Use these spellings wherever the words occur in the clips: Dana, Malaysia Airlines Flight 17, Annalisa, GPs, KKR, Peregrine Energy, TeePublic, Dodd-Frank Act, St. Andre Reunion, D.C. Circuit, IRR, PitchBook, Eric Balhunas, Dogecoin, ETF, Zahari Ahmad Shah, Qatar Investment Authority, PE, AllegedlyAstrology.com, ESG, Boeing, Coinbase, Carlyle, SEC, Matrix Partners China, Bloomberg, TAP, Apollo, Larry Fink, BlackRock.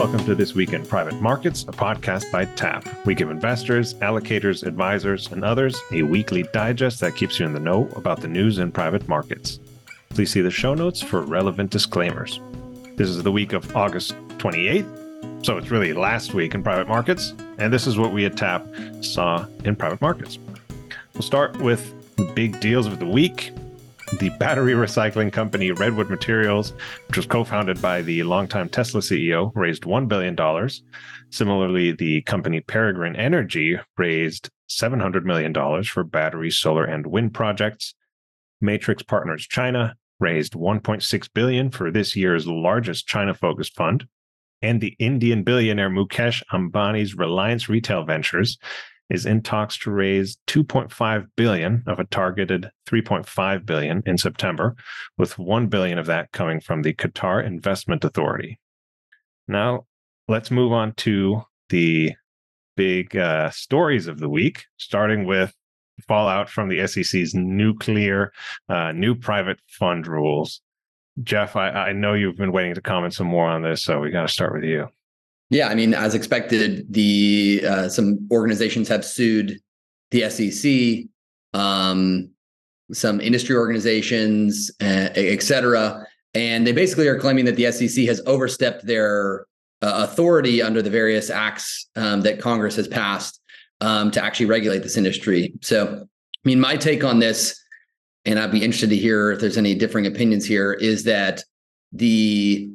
Welcome to This Week in Private Markets, a podcast by TAP. We give investors, allocators, advisors, and others a weekly digest that keeps you in the know about the news in private markets. Please see the show notes for relevant disclaimers. This is the week of August 28th, so it's really last week in private markets, and this is what we at TAP saw in private markets. We'll start with the big deals of the week. The battery recycling company Redwood Materials, which was co-founded by the longtime Tesla CEO, raised $1 billion. Similarly, the company Peregrine Energy raised $700 million for battery, solar, and wind projects. Matrix Partners China raised $1.6 billion for this year's largest China-focused fund. And the Indian billionaire Mukesh Ambani's Reliance Retail Ventures is in talks to raise $2.5 billion of a targeted $3.5 billion in September, with $1 billion of that coming from the Qatar Investment Authority. Now, let's move on to the big stories of the week, starting with fallout from the SEC's new private fund rules. Jeff, I know you've been waiting to comment some more on this, so we got to start with you. Yeah, I mean, as expected, the some organizations have sued the SEC, some industry organizations, et cetera, and they basically are claiming that the SEC has overstepped their authority under the various acts that Congress has passed to actually regulate this industry. So, I mean, my take on this, and I'd be interested to hear if there's any differing opinions here, is that the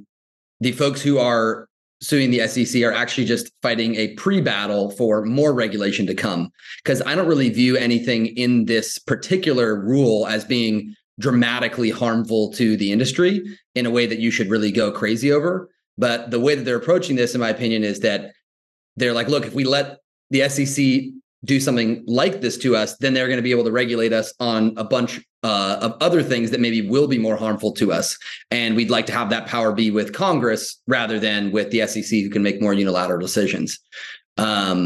folks who are suing the SEC are actually just fighting a pre-battle for more regulation to come, because I don't really view anything in this particular rule as being dramatically harmful to the industry in a way that you should really go crazy over. But the way that they're approaching this, in my opinion, is that they're like, look, if we let the SEC do something like this to us, then they're going to be able to regulate us on a bunch of other things that maybe will be more harmful to us. And we'd like to have that power be with Congress rather than with the SEC, who can make more unilateral decisions. Because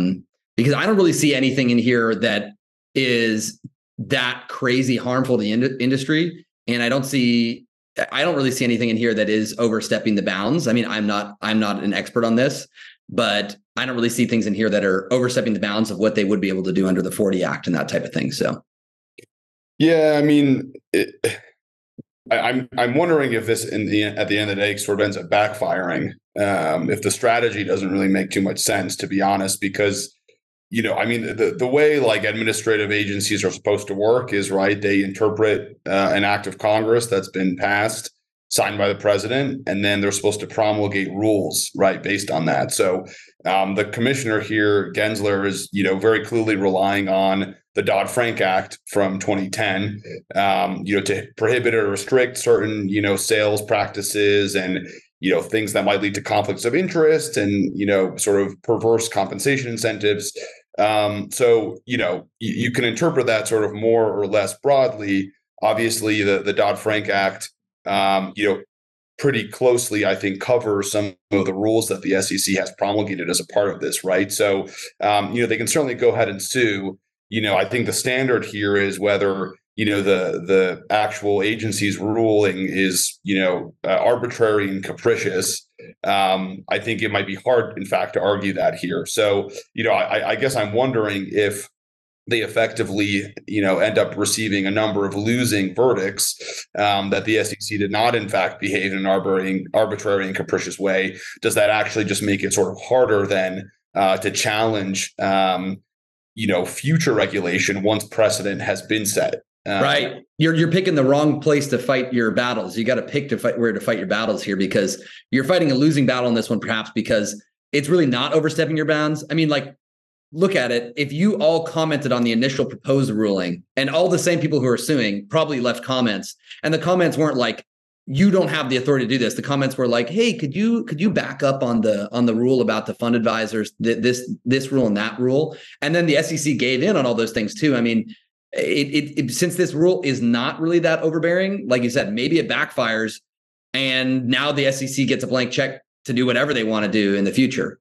I don't really see anything in here that is that crazy harmful to the industry. And I don't really see anything in here that is overstepping the bounds. I mean, I'm not an expert on this, but I don't really see things in here that are overstepping the bounds of what they would be able to do under the 40 Act and that type of thing. So, yeah, I mean, I'm wondering if this, at the end of the day, sort of ends up backfiring. If the strategy doesn't really make too much sense, to be honest, because, you know, I mean, the way like administrative agencies are supposed to work is, right, they interpret an act of Congress that's been passed, signed by the president, and then they're supposed to promulgate rules, right, based on that. So the commissioner here, Gensler, is, you know, very clearly relying on the Dodd-Frank Act from 2010, you know, to prohibit or restrict certain, you know, sales practices and, you know, things that might lead to conflicts of interest and, you know, sort of perverse compensation incentives. So, you know, you can interpret that sort of more or less broadly. Obviously, the Dodd-Frank Act, you know, pretty closely, I think, covers some of the rules that the SEC has promulgated as a part of this, right? So, you know, they can certainly go ahead and sue. You know, I think the standard here is whether, you know, the actual agency's ruling is, you know, arbitrary and capricious. I think it might be hard, in fact, to argue that here. So, you know, I guess I'm wondering if they effectively, you know, end up receiving a number of losing verdicts that the SEC did not, in fact, behave in an arbitrary and capricious way. Does that actually just make it sort of harder then to challenge, you know, future regulation once precedent has been set? Right. You're picking the wrong place to fight your battles. You got to pick where to fight your battles here, because you're fighting a losing battle in this one, perhaps because it's really not overstepping your bounds. I mean, like, look at it. If you all commented on the initial proposed ruling, and all the same people who are suing probably left comments, and the comments weren't like, you don't have the authority to do this. The comments were like, hey, could you back up on the rule about the fund advisors, this rule and that rule? And then the SEC gave in on all those things too. I mean, it since this rule is not really that overbearing, like you said, maybe it backfires, and now the SEC gets a blank check to do whatever they want to do in the future.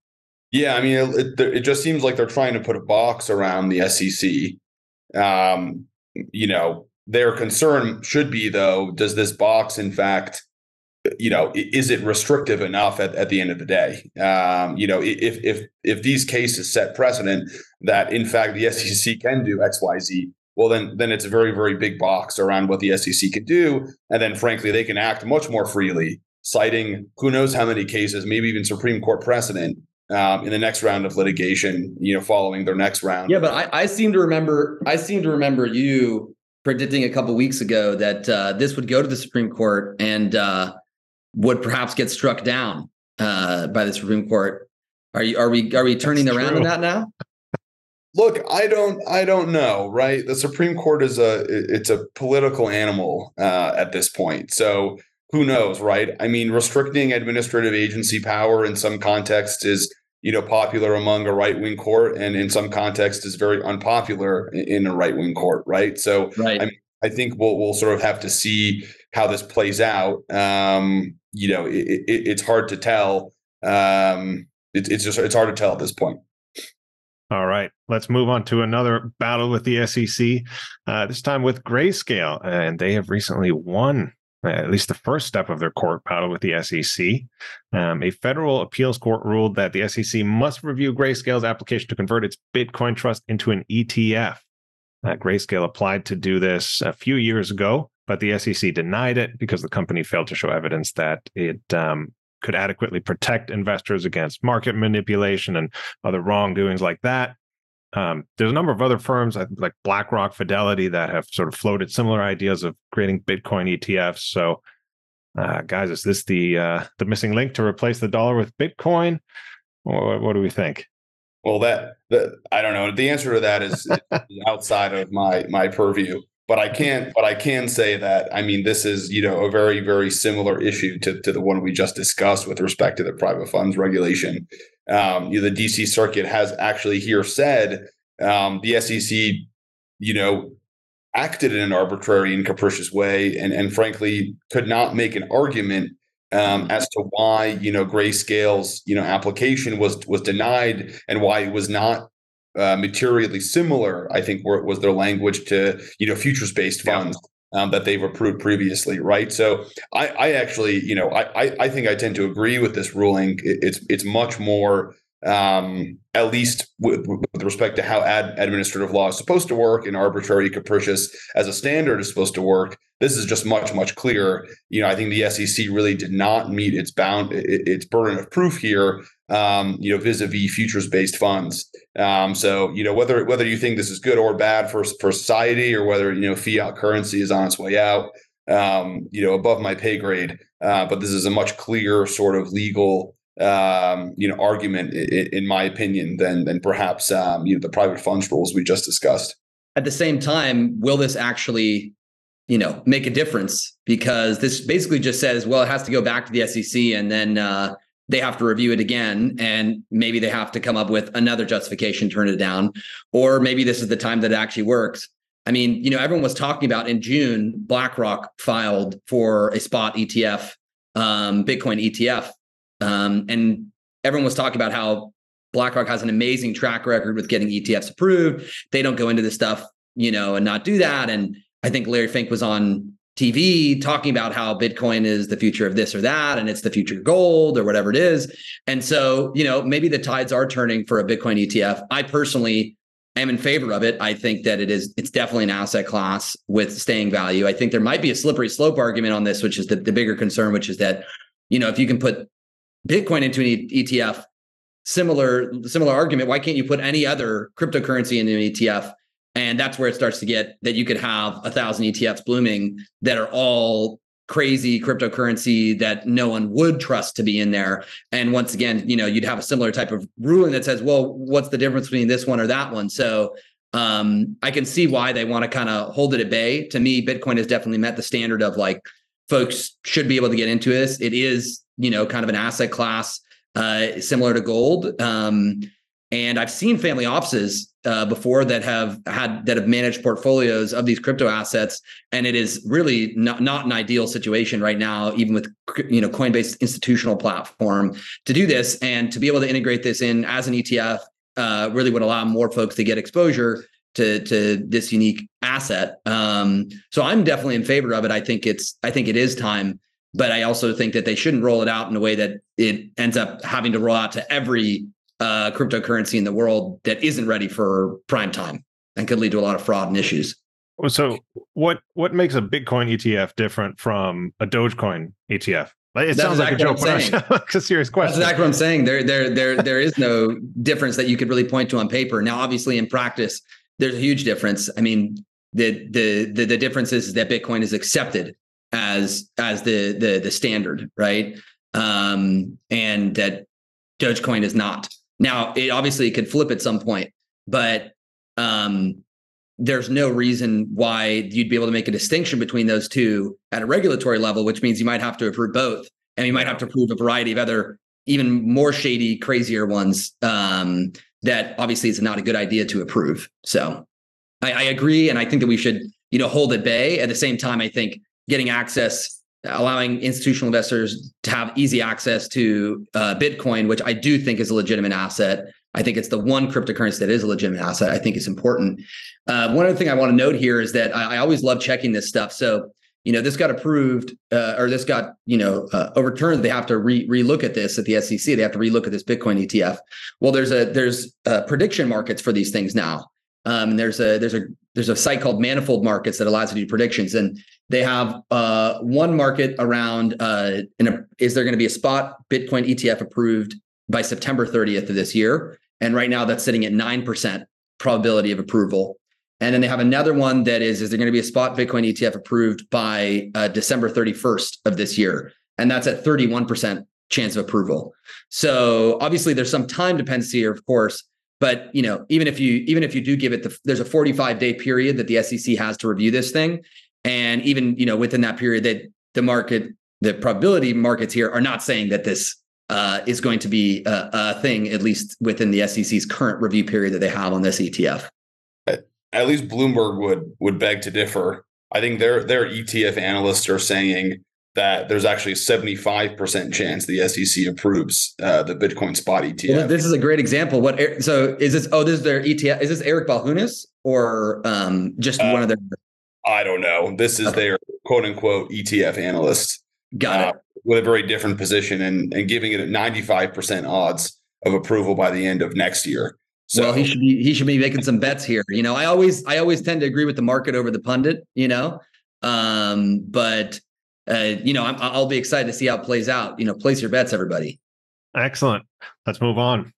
Yeah, I mean, it just seems like they're trying to put a box around the SEC. You know, their concern should be, though, does this box, in fact, you know, is it restrictive enough at the end of the day? You know, if these cases set precedent that in fact the SEC can do X, Y, Z, well, then it's a very, very big box around what the SEC can do. And then frankly, they can act much more freely, citing who knows how many cases, maybe even Supreme Court precedent, in the next round of litigation, you know, following their next round. Yeah, but I seem to remember you predicting a couple of weeks ago that this would go to the Supreme Court and would perhaps get struck down by the Supreme Court. Are we turning That's around true. On that now? Look, I don't know, right? The Supreme Court is a political animal at this point, so who knows, right? I mean, restricting administrative agency power in some contexts is, you know, popular among a right-wing court, and in some contexts is very unpopular in a right-wing court, right? So, right. I mean, I think we'll sort of have to see how this plays out. You know, it's hard to tell. It's hard to tell at this point. All right, let's move on to another battle with the SEC. This time with Grayscale, and they have recently won at least the first step of their court battle with the SEC. A federal appeals court ruled that the SEC must review Grayscale's application to convert its Bitcoin trust into an ETF. Grayscale applied to do this a few years ago, but the SEC denied it because the company failed to show evidence that it could adequately protect investors against market manipulation and other wrongdoings like that. There's a number of other firms like BlackRock, Fidelity that have sort of floated similar ideas of creating Bitcoin ETFs. So, guys, is this the missing link to replace the dollar with Bitcoin? What do we think? Well, I don't know. The answer to that is outside of my purview. But I can say that, I mean, this is, you know, a very, very similar issue to the one we just discussed with respect to the private funds regulation. You know, the D.C. Circuit has actually here said the SEC, you know, acted in an arbitrary and capricious way, and frankly could not make an argument as to why, you know, Grayscale's, you know, application was denied and why it was not materially similar, I think, was their language to, you know, futures-based funds that they've approved previously, right? So I actually, you know, I think I tend to agree with this ruling. It's much more, at least with respect to how administrative law is supposed to work and arbitrary, capricious as a standard is supposed to work. This is just much, much clearer. You know, I think the SEC really did not meet its burden of proof here, you know, vis-a-vis futures-based funds. So, you know, whether you think this is good or bad for society, or whether, you know, fiat currency is on its way out, you know, above my pay grade. But this is a much clearer sort of legal, you know, argument, in my opinion, than perhaps, you know, the private funds rules we just discussed. At the same time, will this actually, you know, make a difference? Because this basically just says, well, it has to go back to the SEC, and then they have to review it again, and maybe they have to come up with another justification, turn it down, or maybe this is the time that it actually works. I mean, you know, everyone was talking about in June, BlackRock filed for a spot ETF, Bitcoin ETF. And everyone was talking about how BlackRock has an amazing track record with getting ETFs approved. They don't go into this stuff, you know, and not do that. And I think Larry Fink was on TV talking about how Bitcoin is the future of this or that, and it's the future of gold or whatever it is. And so, you know, maybe the tides are turning for a Bitcoin ETF. I personally am in favor of it. I think that it's definitely an asset class with staying value. I think there might be a slippery slope argument on this, which is the bigger concern, which is that, you know, if you can put Bitcoin into an ETF, similar argument, why can't you put any other cryptocurrency into an ETF? And that's where it starts to get that you could have 1,000 ETFs blooming that are all crazy cryptocurrency that no one would trust to be in there. And once again, you know, you'd have a similar type of ruling that says, well, what's the difference between this one or that one? So I can see why they want to kind of hold it at bay. To me, Bitcoin has definitely met the standard of like, folks should be able to get into this. It is, you know, kind of an asset class similar to gold. And I've seen family offices before that have managed portfolios of these crypto assets, and it is really not an ideal situation right now, even with, you know, Coinbase institutional platform to do this, and to be able to integrate this in as an ETF really would allow more folks to get exposure to this unique asset. So I'm definitely in favor of it. I think it is time But I also think that they shouldn't roll it out in a way that it ends up having to roll out to every cryptocurrency in the world that isn't ready for prime time and could lead to a lot of fraud and issues. So what makes a Bitcoin ETF different from a Dogecoin ETF? It sounds like a joke, but it's a serious question. That's exactly what I'm saying. There is no difference that you could really point to on paper. Now, obviously, in practice, there's a huge difference. I mean, the difference is that Bitcoin is accepted as the standard, right? And that Dogecoin is not. Now, it obviously could flip at some point, but there's no reason why you'd be able to make a distinction between those two at a regulatory level, which means you might have to approve both, and you might have to approve a variety of other, even more shady, crazier ones that obviously is not a good idea to approve. So I agree, and I think that we should, hold at bay. At the same time, I think getting access, allowing institutional investors to have easy access to Bitcoin, which I do think is a legitimate asset. I think it's the one cryptocurrency that is a legitimate asset. I think it's important. One other thing I want to note here is that I always love checking this stuff. So, this got approved or this got, overturned. They have to relook at this at the SEC. They have to relook at this Bitcoin ETF. Well, there's prediction markets for these things now. And there's a site called Manifold Markets that allows you to do predictions. And they have one market around, is there going to be a spot Bitcoin ETF approved by September 30th of this year? And right now that's sitting at 9% probability of approval. And then they have another one that is there going to be a spot Bitcoin ETF approved by December 31st of this year? And that's at 31% chance of approval. So obviously there's some time dependency here, of course, but even if you do give it, there's a 45-day period that the SEC has to review this thing. And even, within that period that the probability markets here are not saying that this is going to be a thing, at least within the SEC's current review period that they have on this ETF. At least Bloomberg would beg to differ. I think their ETF analysts are saying that there's actually a 75% chance the SEC approves the Bitcoin spot ETF. Well, this is a great example. This is their ETF. Is this Eric Balhunas or just one of their? I don't know. This is their quote unquote ETF analyst. Got it. With a very different position and giving it a 95% odds of approval by the end of next year. So well, he should be making some bets here. I always tend to agree with the market over the pundit, I'll be excited to see how it plays out. Place your bets, everybody. Excellent. Let's move on.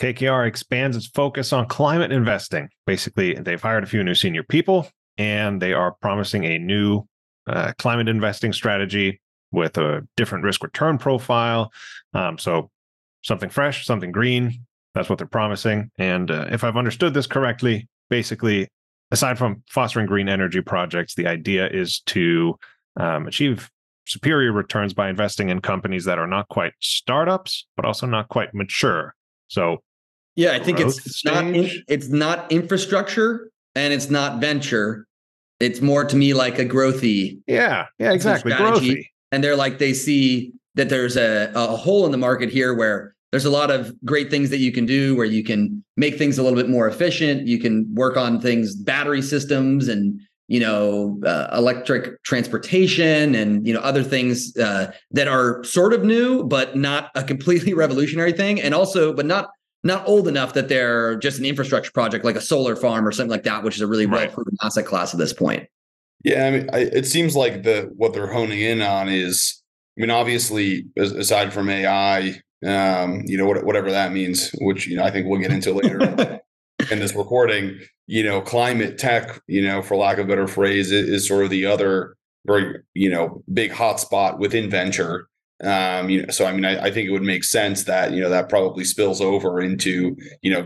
KKR expands its focus on climate investing. Basically, they've hired a few new senior people and they are promising a new climate investing strategy with a different risk return profile. So something fresh, something green, that's what they're promising. And if I've understood this correctly, basically, aside from fostering green energy projects, the idea is to achieve superior returns by investing in companies that are not quite startups, but also not quite mature. So yeah, I think it's not infrastructure and it's not venture. It's more to me like a growthy. Yeah, exactly. Growthy. And they're like, they see that there's a hole in the market here where there's a lot of great things that you can do, where you can make things a little bit more efficient. You can work on things, battery systems and, electric transportation and, other things that are sort of new, but not a completely revolutionary thing. And also, but not old enough that they're just an infrastructure project like a solar farm or something like that, which is a really well-proven asset class at this point. Yeah, I mean, it seems like what they're honing in on is, obviously, aside from AI, whatever that means, which I think we'll get into later in this recording. Climate tech, for lack of a better phrase, is sort of the other very big hotspot within venture. So I think it would make sense that that probably spills over into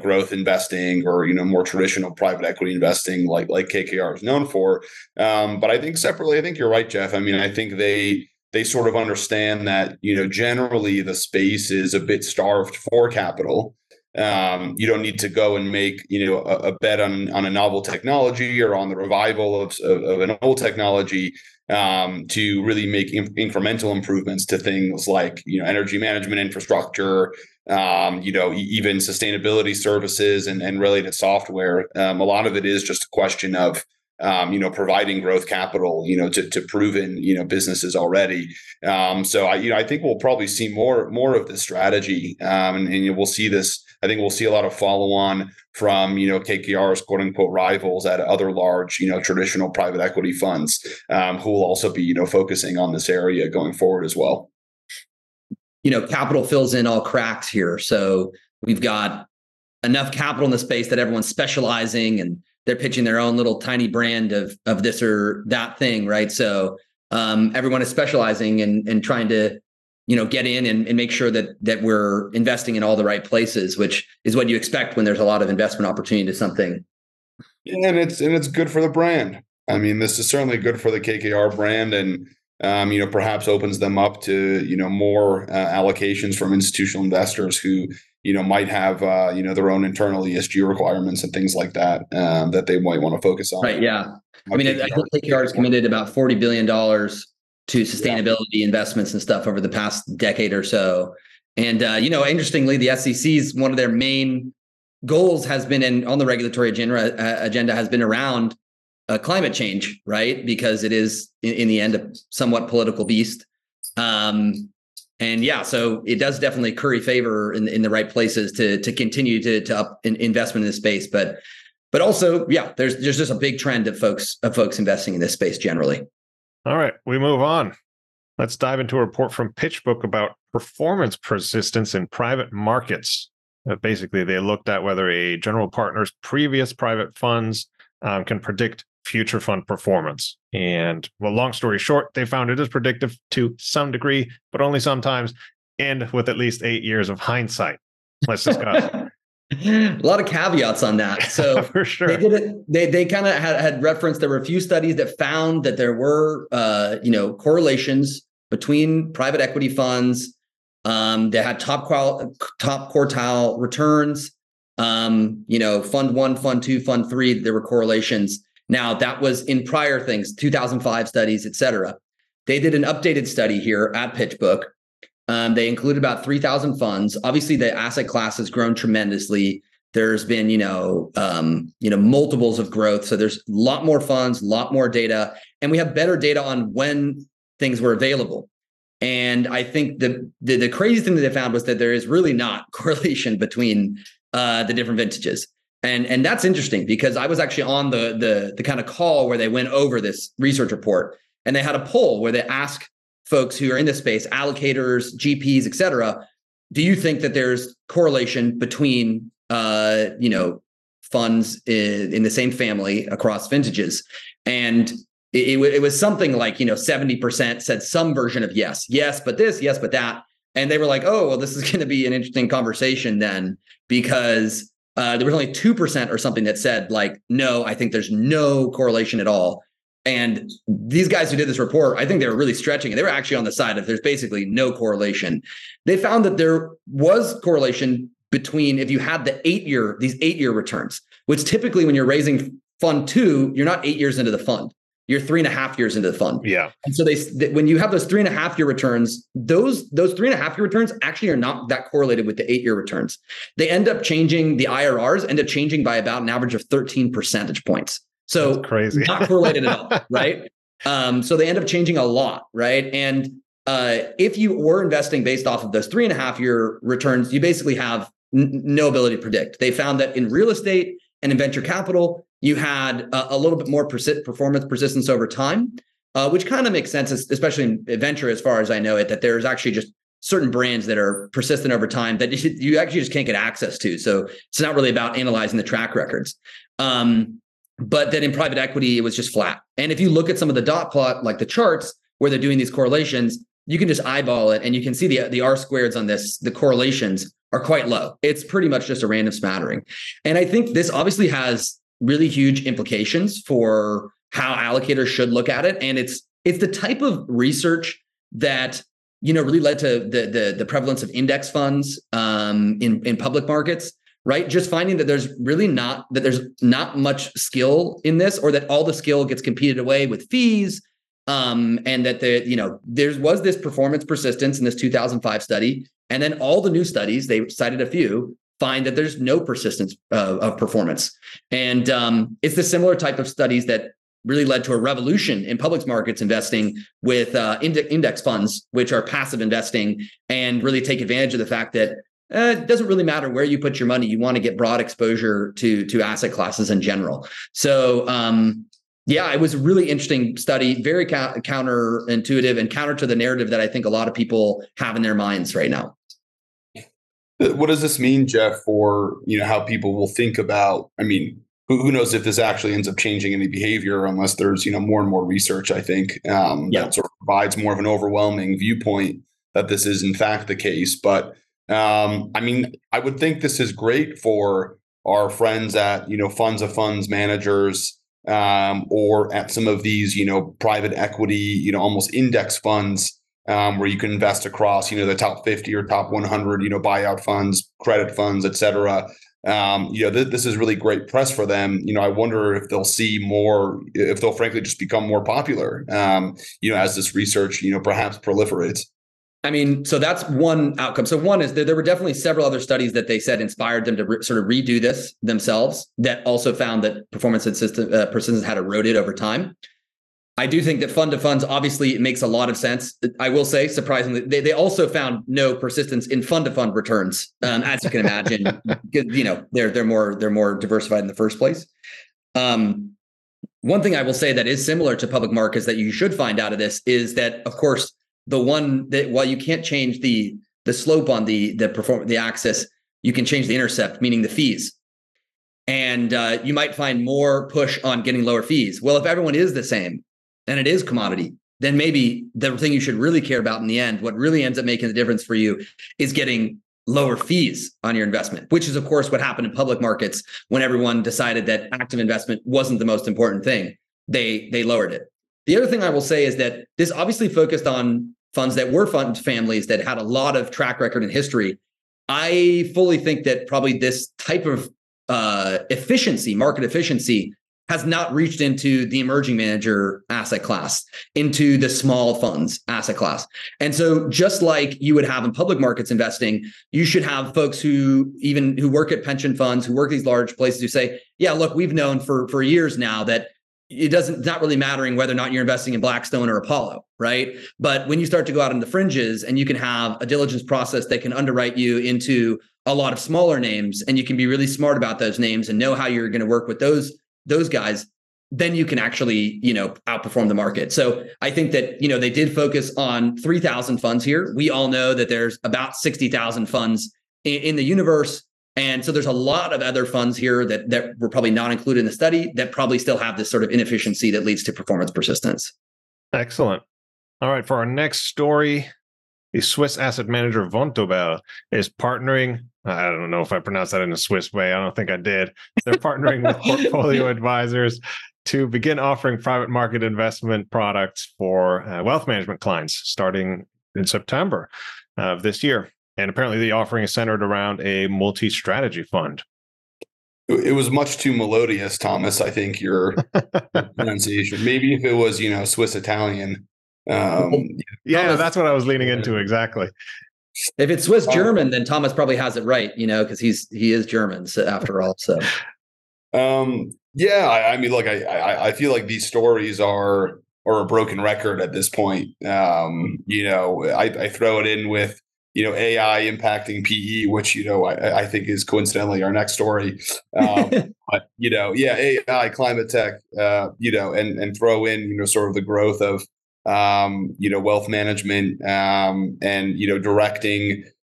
growth investing or more traditional private equity investing like KKR is known for. But I think separately, I think you're right, Jeff. I think they sort of understand that generally the space is a bit starved for capital. You don't need to go and make a bet on a novel technology or on the revival of an old technology. To really make incremental improvements to things like energy management infrastructure, even sustainability services and related software. A lot of it is just a question of providing growth capital, to proven, businesses already. So I think we'll probably see more of this strategy. And we'll see this, I think we'll see a lot of follow on from, KKR's quote unquote rivals at other large, traditional private equity funds, who will also be, focusing on this area going forward as well. Capital fills in all cracks here. So we've got enough capital in the space that everyone's specializing and they're pitching their own little tiny brand of this or that thing, right? So everyone is specializing and trying to, get in and make sure that we're investing in all the right places, which is what you expect when there's a lot of investment opportunity to something. And it's good for the brand. I mean, this is certainly good for the KKR brand, and perhaps opens them up to more allocations from institutional investors who might have their own internal ESG requirements and things like that that they might want to focus on. Right. Yeah. I think KKR has committed about $40 billion to sustainability investments and stuff over the past decade or so. And interestingly, the SEC's one of their main goals has been, and on the regulatory agenda has been around climate change, right? Because it is in the end a somewhat political beast. So it does definitely curry favor in the right places to continue to up in investment in this space. But also, there's just a big trend of folks investing in this space generally. All right, we move on. Let's dive into a report from PitchBook about performance persistence in private markets. Basically, they looked at whether a general partner's previous private funds can predict future fund performance. And long story short, they found it is predictive to some degree, but only sometimes, and with at least 8 years of hindsight. Let's discuss. A lot of caveats on that. So for sure. They did it. They kind of had referenced there were a few studies that found that there were correlations between private equity funds that had top quartile returns. Fund one, fund two, fund three. There were correlations. Now, that was in prior things, 2005 studies, et cetera. They did an updated study here at PitchBook. They included about 3,000 funds. Obviously, the asset class has grown tremendously. There's been, multiples of growth. So there's a lot more funds, a lot more data, and we have better data on when things were available. And I think the crazy thing that they found was that there is really not correlation between the different vintages. And that's interesting because I was actually on the kind of call where they went over this research report, and they had a poll where they asked folks who are in this space, allocators, GPs, et cetera, do you think that there's correlation between, funds in the same family across vintages? And it was something like, 70% said some version of yes, but this, yes, but that. And they were like, oh, well, this is going to be an interesting conversation then, because there was only 2% or something that said like, no, I think there's no correlation at all. And these guys who did this report, I think they were really stretching, and they were actually on the side of there's basically no correlation. They found that there was correlation between if you had these 8 year returns, which typically when you're raising fund two, you're not 8 years into the fund. You're 3.5 years into the fund. Yeah. And so when you have those 3.5 year returns, those 3.5 year returns actually are not that correlated with the 8 year returns. They end up changing, the IRRs end up changing by about an average of 13 percentage points. So that's crazy. Not correlated at all, right? So they end up changing a lot, right? And if you were investing based off of those 3.5 year returns, you basically have no ability to predict. They found that in real estate and in venture capital, you had a little bit more performance persistence over time, which kind of makes sense, especially in venture, as far as I know it, that there's actually just certain brands that are persistent over time that you actually just can't get access to. So it's not really about analyzing the track records. But then in private equity, it was just flat. And if you look at some of the dot plot, like the charts where they're doing these correlations, you can just eyeball it and you can see the R squareds on this, the correlations are quite low. It's pretty much just a random smattering. And I think this obviously has really huge implications for how allocators should look at it. And it's the type of research that, really led to the prevalence of index funds in public markets, right? Just finding that there's not much skill in this, or that all the skill gets competed away with fees. And that there was this performance persistence in this 2005 study. And then all the new studies, they cited a few, find that there's no persistence of performance. And it's the similar type of studies that really led to a revolution in public markets investing with index funds, which are passive investing, and really take advantage of the fact that it doesn't really matter where you put your money. You want to get broad exposure to asset classes in general. So, yeah, it was a really interesting study, very counterintuitive and counter to the narrative that I think a lot of people have in their minds right now. What does this mean, Jeff, for, you know, how people will think about, I mean, who knows if this actually ends up changing any behavior unless there's, you know, more and more research, I think, that sort of provides more of an overwhelming viewpoint that this is in fact the case. But I mean, I would think this is great for our friends at, you know, funds of funds managers, or at some of these, you know, private equity, you know, almost index funds, where you can invest across, you know, the top 50 or top 100, you know, buyout funds, credit funds, et cetera. You know, this is really great press for them. You know, I wonder if they'll see more, if they'll frankly just become more popular, you know, as this research, you know, perhaps proliferates. I mean, so that's one outcome. So one is that there were definitely several other studies that they said inspired them to sort of redo this themselves that also found that performance and persistence had eroded over time. I do think that fund to funds, obviously, it makes a lot of sense. I will say, surprisingly, they also found no persistence in fund to fund returns, as you can imagine. You know, they're more diversified in the first place. One thing I will say that is similar to public markets that you should find out of this is that, of course, the one that while you can't change the slope on the axis, you can change the intercept, meaning the fees. And you might find more push on getting lower fees. Well, if everyone is the same, and it is commodity, then maybe the thing you should really care about in the end, what really ends up making the difference for you, is getting lower fees on your investment, which is, of course, what happened in public markets when everyone decided that active investment wasn't the most important thing. They lowered it. The other thing I will say is that this obviously focused on funds that were fund families that had a lot of track record and history. I fully think that probably this type of efficiency, market efficiency, has not reached into the emerging manager asset class, into the small funds asset class. And so just like you would have in public markets investing, you should have folks who work at pension funds, who work these large places, who say, yeah, look, we've known for years now that it's not really mattering whether or not you're investing in Blackstone or Apollo, right? But when you start to go out on the fringes and you can have a diligence process that can underwrite you into a lot of smaller names, and you can be really smart about those names and know how you're going to work with those guys, then you can actually, you know, outperform the market. So I think that, you know, they did focus on 3,000 funds here. We all know that there's about 60,000 funds in the universe. And so there's a lot of other funds here that were probably not included in the study that probably still have this sort of inefficiency that leads to performance persistence. Excellent. All right. For our next story, the Swiss asset manager Vontobel is partnering. I don't know if I pronounced that in a Swiss way. I don't think I did. They're partnering with Portfolio Advisors to begin offering private market investment products for wealth management clients starting in September of this year. And apparently the offering is centered around a multi-strategy fund. It was much too melodious, Thomas, I think, your pronunciation. Maybe if it was, you know, Swiss-Italian. Yeah, Thomas, that's what I was leaning into, exactly. If it's Swiss-German, then Thomas probably has it right, you know, because he is German, so, after all. So, yeah, I mean, look, I feel like these stories are a broken record at this point. You know, I throw it in with, you know, AI impacting PE, which, you know, I think is coincidentally our next story. But, you know, yeah, AI, climate tech, you know, and throw in, you know, sort of the growth of, you know, wealth management, and, you know, directing,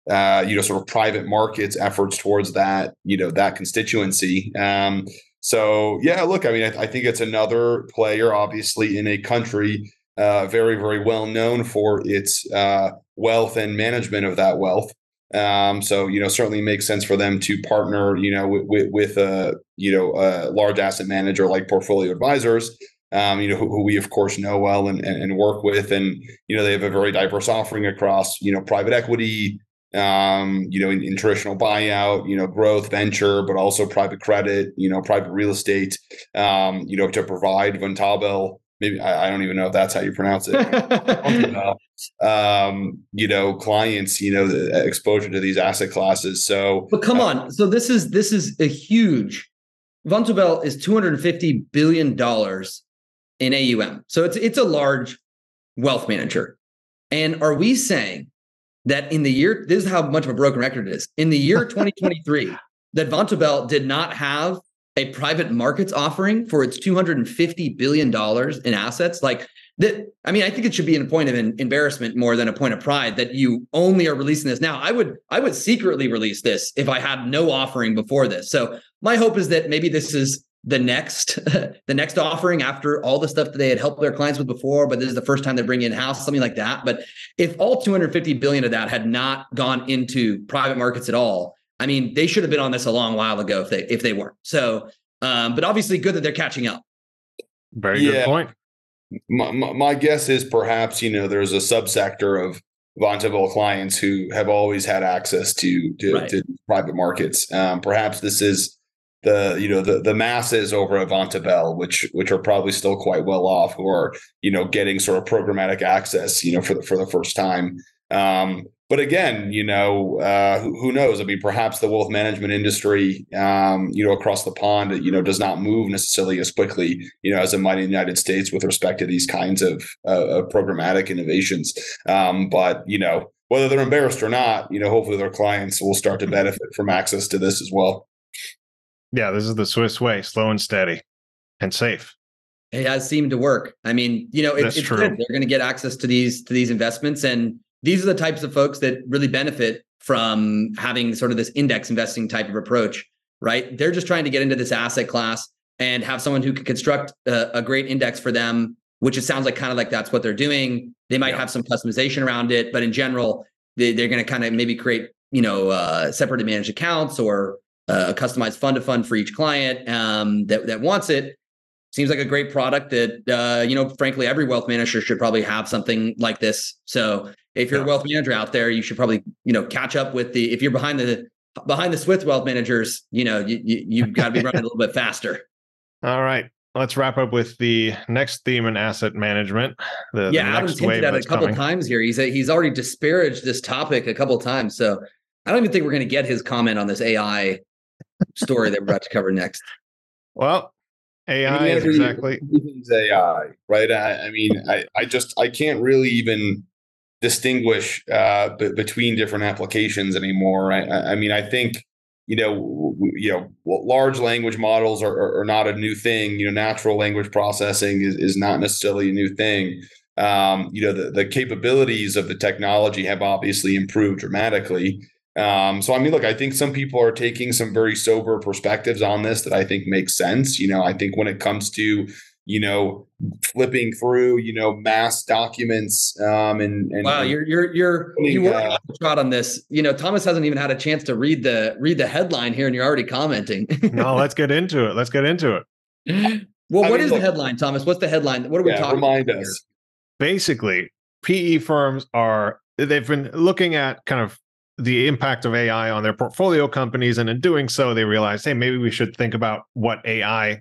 you know, sort of private markets efforts towards that, you know, that constituency. So, yeah, look, I mean, I think it's another player, obviously, in a country very, very well known for its wealth and management of that wealth. So, you know, certainly makes sense for them to partner, you know, with a, you know, a large asset manager like Portfolio Advisors, you know, who we, of course, know well and work with. And, you know, they have a very diverse offering across, you know, private equity, you know, in traditional buyout, you know, growth, venture, but also private credit, you know, private real estate, you know, to provide Vontobel. Maybe I don't even know if that's how you pronounce it. You know, clients, you know, the exposure to these asset classes. So, but come on. So this is a huge. Vontobel is $250 billion in AUM. So it's a large wealth manager. And are we saying that in the year, this is how much of a broken record it is, in the year 2023, that Vontobel did not have a private markets offering for its $250 billion in assets? Like that, I mean, I think it should be a point of embarrassment more than a point of pride that you only are releasing this now. I would secretly release this if I had no offering before this. So my hope is that maybe this is the next offering after all the stuff that they had helped their clients with before, but this is the first time they bring in house, something like that. But if all 250 billion of that had not gone into private markets at all, I mean, they should have been on this a long while ago if they weren't. So, but obviously good that they're catching up. Very good point. My guess is perhaps, there's a subsector of Vontobel clients who have always had access to private markets. Perhaps this is the masses over at Vontobel, which are probably still quite well off, who are, getting sort of programmatic access, for the first time. But again, who knows? I mean, perhaps the wealth management industry, across the pond, does not move necessarily as quickly, as it might in the United States with respect to these kinds of programmatic innovations. But, whether they're embarrassed or not, hopefully their clients will start to benefit from access to this as well. Yeah, this is the Swiss way, slow and steady and safe. It has seemed to work. I mean, it's true. They're going to get access to these investments. And these are the types of folks that really benefit from having sort of this index investing type of approach, right? They're just trying to get into this asset class and have someone who can construct a great index for them, which it sounds like kind of like that's what they're doing. They might have some customization around it, but in general, they're going to kind of maybe create, separately managed accounts or a customized fund to fund for each client that wants it. Seems like a great product that, frankly, every wealth manager should probably have something like this. So if you're a wealth manager out there, you should probably, catch up with if you're behind the Swiss wealth managers, you've got to be running a little bit faster. All right. Let's wrap up with the next theme in asset management. The Adam's hinted at it a couple of times here. He's already disparaged this topic a couple of times. So I don't even think we're going to get his comment on this AI story that we're about to cover next. Well, AI is exactly AI, right? I can't really even distinguish between different applications anymore. I think large language models are not a new thing. Natural language processing is not necessarily a new thing. The capabilities of the technology have obviously improved dramatically. I think some people are taking some very sober perspectives on this that I think makes sense. I think when it comes to, flipping through, mass documents, and wow, you were off the trot on this. Thomas hasn't even had a chance to read the headline here and you're already commenting. No, let's get into it. Well, what is the headline, Thomas? What's the headline? What are we talking about here? Basically, PE firms they've been looking at kind of the impact of AI on their portfolio companies. And in doing so, they realized, hey, maybe we should think about what AI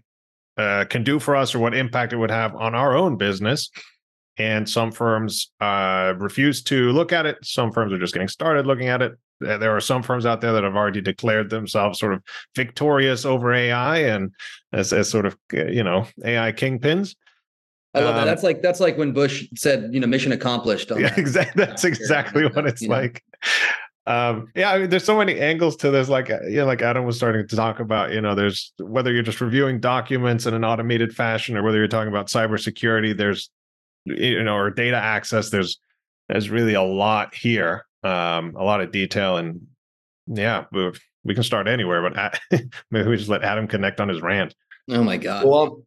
can do for us or what impact it would have on our own business. And some firms refuse to look at it. Some firms are just getting started looking at it. There are some firms out there that have already declared themselves sort of victorious over AI and as sort of, AI kingpins. I love that. That's like when Bush said, mission accomplished. On exactly. That's exactly what it's like. There's so many angles to this, like Adam was starting to talk about, there's whether you're just reviewing documents in an automated fashion or whether you're talking about cybersecurity, there's, or data access, there's really a lot here, a lot of detail. And we can start anywhere, but maybe we just let Adam connect on his rant. Oh my God! Well,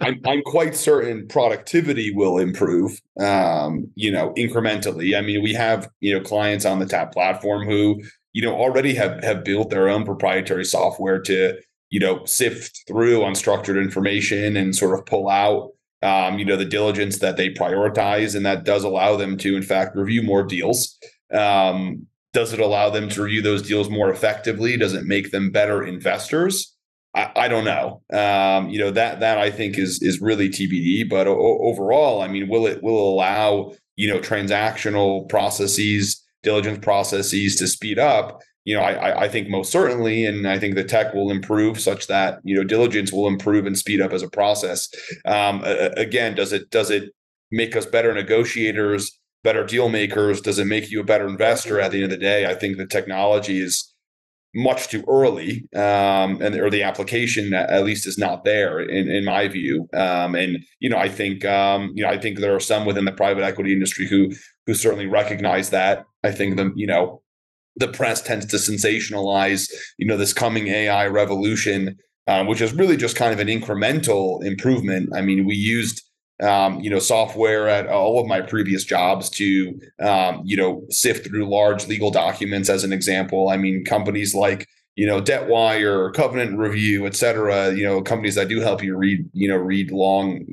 I'm quite certain productivity will improve, incrementally. I mean, we have clients on the TAP platform who already have built their own proprietary software to sift through unstructured information and sort of pull out the diligence that they prioritize, and that does allow them to in fact review more deals. Does it allow them to review those deals more effectively? Does it make them better investors? I don't know. That I think is really TBD. But overall, I mean, will it allow transactional processes, diligence processes to speed up? I think most certainly, and I think the tech will improve such that, diligence will improve and speed up as a process. Again, does it make us better negotiators, better deal makers? Does it make you a better investor at the end of the day? I think the technology is much too early, or the application at least is not there in my view. I think there are some within the private equity industry who certainly recognize that. I think the press tends to sensationalize, this coming AI revolution, which is really just kind of an incremental improvement. I mean, we used, software at all of my previous jobs to, sift through large legal documents as an example. I mean, companies like, DebtWire, Covenant Review, et cetera, companies that do help you read long,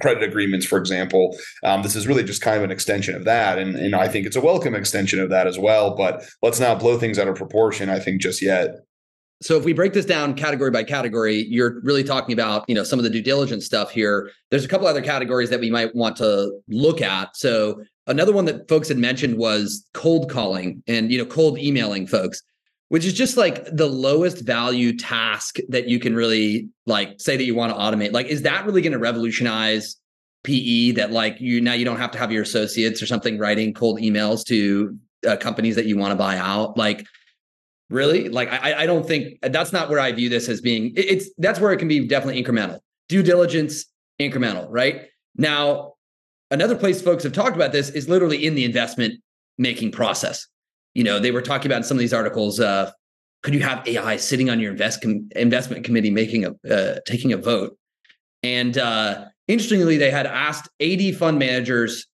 credit agreements, for example. This is really just kind of an extension of that. And I think it's a welcome extension of that as well. But let's not blow things out of proportion, I think, just yet. So if we break this down category by category, you're really talking about, some of the due diligence stuff here. There's a couple other categories that we might want to look at. So another one that folks had mentioned was cold calling and, cold emailing folks, which is just like the lowest value task that you can really say that you want to automate. Is that really going to revolutionize PE that now you don't have to have your associates or something writing cold emails to companies that you want to buy out? Really? I don't think that's not where I view this as being. That's where it can be definitely incremental. Due diligence, incremental, right? Now, another place folks have talked about this is literally in the investment making process. They were talking about in some of these articles, could you have AI sitting on your investment committee taking a vote? And interestingly, they had asked 80 fund managers,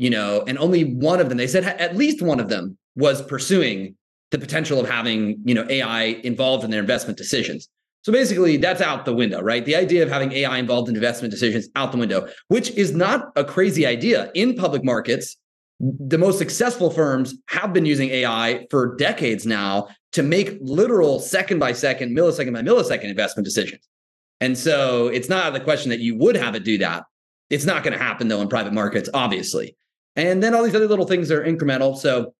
and only one of them, they said at least one of them was pursuing the potential of having, AI involved in their investment decisions. So basically, that's out the window, right? The idea of having AI involved in investment decisions out the window, which is not a crazy idea. In public markets, the most successful firms have been using AI for decades now to make literal second by second, millisecond by millisecond investment decisions. And so it's not out of the question that you would have it do that. It's not going to happen, though, in private markets, obviously. And then all these other little things are incremental. So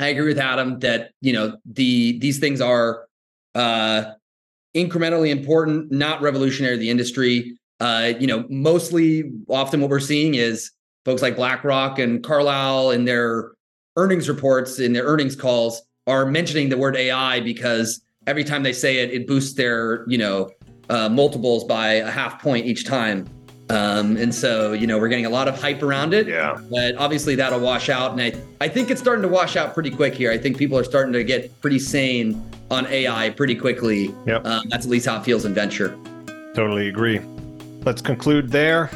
I agree with Adam that, these things are incrementally important, not revolutionary to the industry. Mostly often what we're seeing is folks like BlackRock and Carlyle in their earnings reports, in their earnings calls, are mentioning the word AI because every time they say it, it boosts their, multiples by a half point each time. And so, we're getting a lot of hype around it. Yeah. But obviously that'll wash out. And I think it's starting to wash out pretty quick here. I think people are starting to get pretty sane on AI pretty quickly. Yep. That's at least how it feels in venture. Totally agree. Let's conclude there.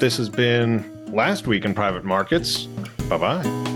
This has been Last Week in Private Markets. Bye-bye.